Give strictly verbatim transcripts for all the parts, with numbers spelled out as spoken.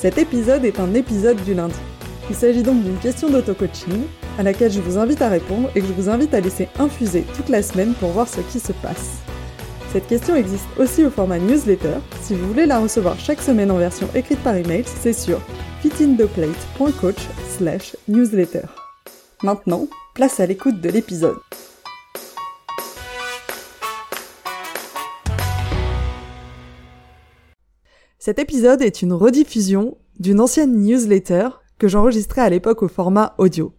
Cet épisode est un épisode du lundi. Il s'agit donc d'une question d'auto-coaching à laquelle je vous invite à répondre et que je vous invite à laisser infuser toute la semaine pour voir ce qui se passe. Cette question existe aussi au format newsletter. Si vous voulez la recevoir chaque semaine en version écrite par email, c'est sur fitintheplate point coach slash newsletter. Maintenant, place à l'écoute de l'épisode. Cet épisode est une rediffusion d'une ancienne newsletter que j'enregistrais à l'époque au format audio.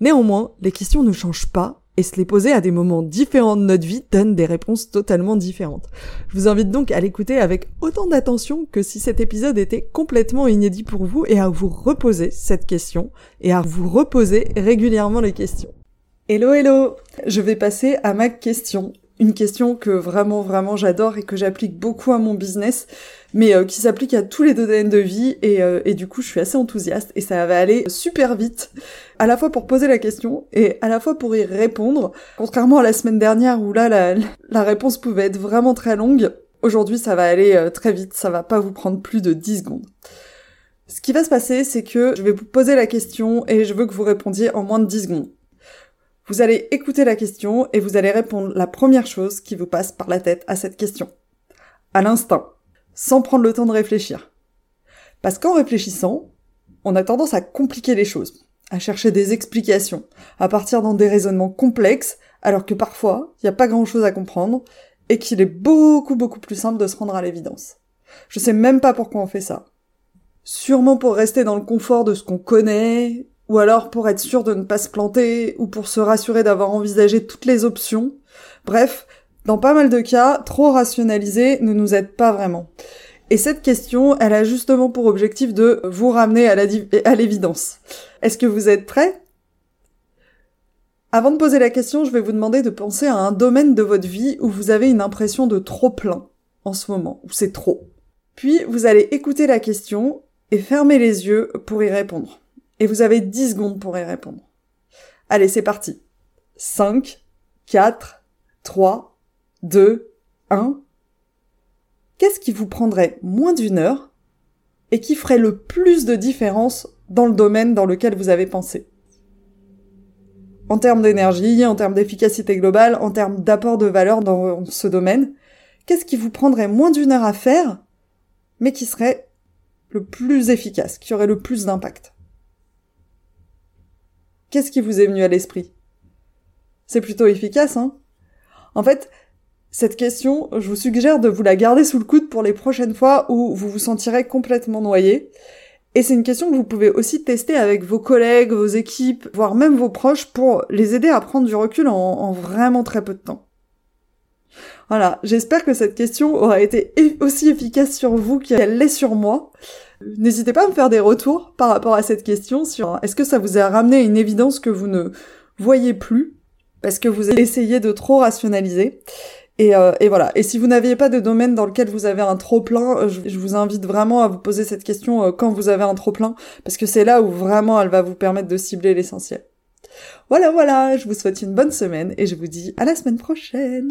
Néanmoins, les questions ne changent pas et se les poser à des moments différents de notre vie donne des réponses totalement différentes. Je vous invite donc à l'écouter avec autant d'attention que si cet épisode était complètement inédit pour vous et à vous reposer cette question et à vous reposer régulièrement les questions. Hello hello! Je vais passer à ma question. Une question que vraiment, vraiment j'adore et que j'applique beaucoup à mon business, mais euh, qui s'applique à tous les domaines de vie et, euh, et du coup je suis assez enthousiaste et ça va aller super vite, à la fois pour poser la question et à la fois pour y répondre. Contrairement à la semaine dernière où là la, la réponse pouvait être vraiment très longue, aujourd'hui ça va aller euh, très vite, ça va pas vous prendre plus de dix secondes. Ce qui va se passer, c'est que je vais vous poser la question et je veux que vous répondiez en moins de dix secondes. Vous allez écouter la question et vous allez répondre la première chose qui vous passe par la tête à cette question. À l'instinct. Sans prendre le temps de réfléchir. Parce qu'en réfléchissant, on a tendance à compliquer les choses, à chercher des explications, à partir dans des raisonnements complexes, alors que parfois, il n'y a pas grand chose à comprendre et qu'il est beaucoup beaucoup plus simple de se rendre à l'évidence. Je sais même pas pourquoi on fait ça. Sûrement pour rester dans le confort de ce qu'on connaît, ou alors pour être sûr de ne pas se planter, ou pour se rassurer d'avoir envisagé toutes les options. Bref, dans pas mal de cas, trop rationaliser ne nous aide pas vraiment. Et cette question, elle a justement pour objectif de vous ramener à la div- à l'évidence. Est-ce que vous êtes prêts ? Avant de poser la question, je vais vous demander de penser à un domaine de votre vie où vous avez une impression de trop plein en ce moment, où c'est trop. Puis vous allez écouter la question et fermer les yeux pour y répondre. Et vous avez dix secondes pour y répondre. Allez, c'est parti. cinq, quatre, trois, deux, un. Qu'est-ce qui vous prendrait moins d'une heure et qui ferait le plus de différence dans le domaine dans lequel vous avez pensé ? En termes d'énergie, en termes d'efficacité globale, en termes d'apport de valeur dans ce domaine, qu'est-ce qui vous prendrait moins d'une heure à faire, mais qui serait le plus efficace, qui aurait le plus d'impact ? Qu'est-ce qui vous est venu à l'esprit ? C'est plutôt efficace, hein ? En fait, cette question, je vous suggère de vous la garder sous le coude pour les prochaines fois où vous vous sentirez complètement noyé. Et c'est une question que vous pouvez aussi tester avec vos collègues, vos équipes, voire même vos proches pour les aider à prendre du recul en, en vraiment très peu de temps. Voilà, j'espère que cette question aura été aussi efficace sur vous qu'elle l'est sur moi. N'hésitez pas à me faire des retours par rapport à cette question sur est-ce que ça vous a ramené à une évidence que vous ne voyez plus parce que vous essayez de trop rationaliser. Et, euh, et voilà. Et si vous n'aviez pas de domaine dans lequel vous avez un trop-plein, je, je vous invite vraiment à vous poser cette question quand vous avez un trop-plein parce que c'est là où vraiment elle va vous permettre de cibler l'essentiel. Voilà, voilà. Je vous souhaite une bonne semaine et je vous dis à la semaine prochaine.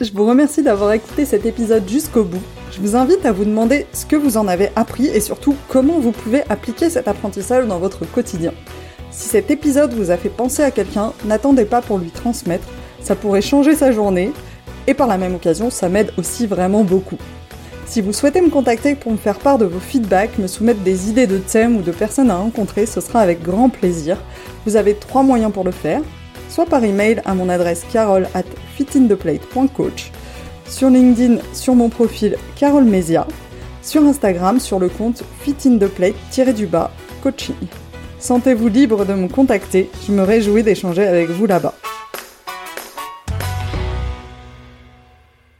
Je vous remercie d'avoir écouté cet épisode jusqu'au bout. Je vous invite à vous demander ce que vous en avez appris et surtout comment vous pouvez appliquer cet apprentissage dans votre quotidien. Si cet épisode vous a fait penser à quelqu'un, n'attendez pas pour lui transmettre, ça pourrait changer sa journée et par la même occasion, ça m'aide aussi vraiment beaucoup. Si vous souhaitez me contacter pour me faire part de vos feedbacks, me soumettre des idées de thèmes ou de personnes à rencontrer, ce sera avec grand plaisir. Vous avez trois moyens pour le faire. Soit par email à mon adresse carole arobase fitintheplate point coach, sur LinkedIn sur mon profil Carole Mézia, sur Instagram sur le compte fitintheplate-coaching. Sentez-vous libre de me contacter, je me réjouis d'échanger avec vous là-bas.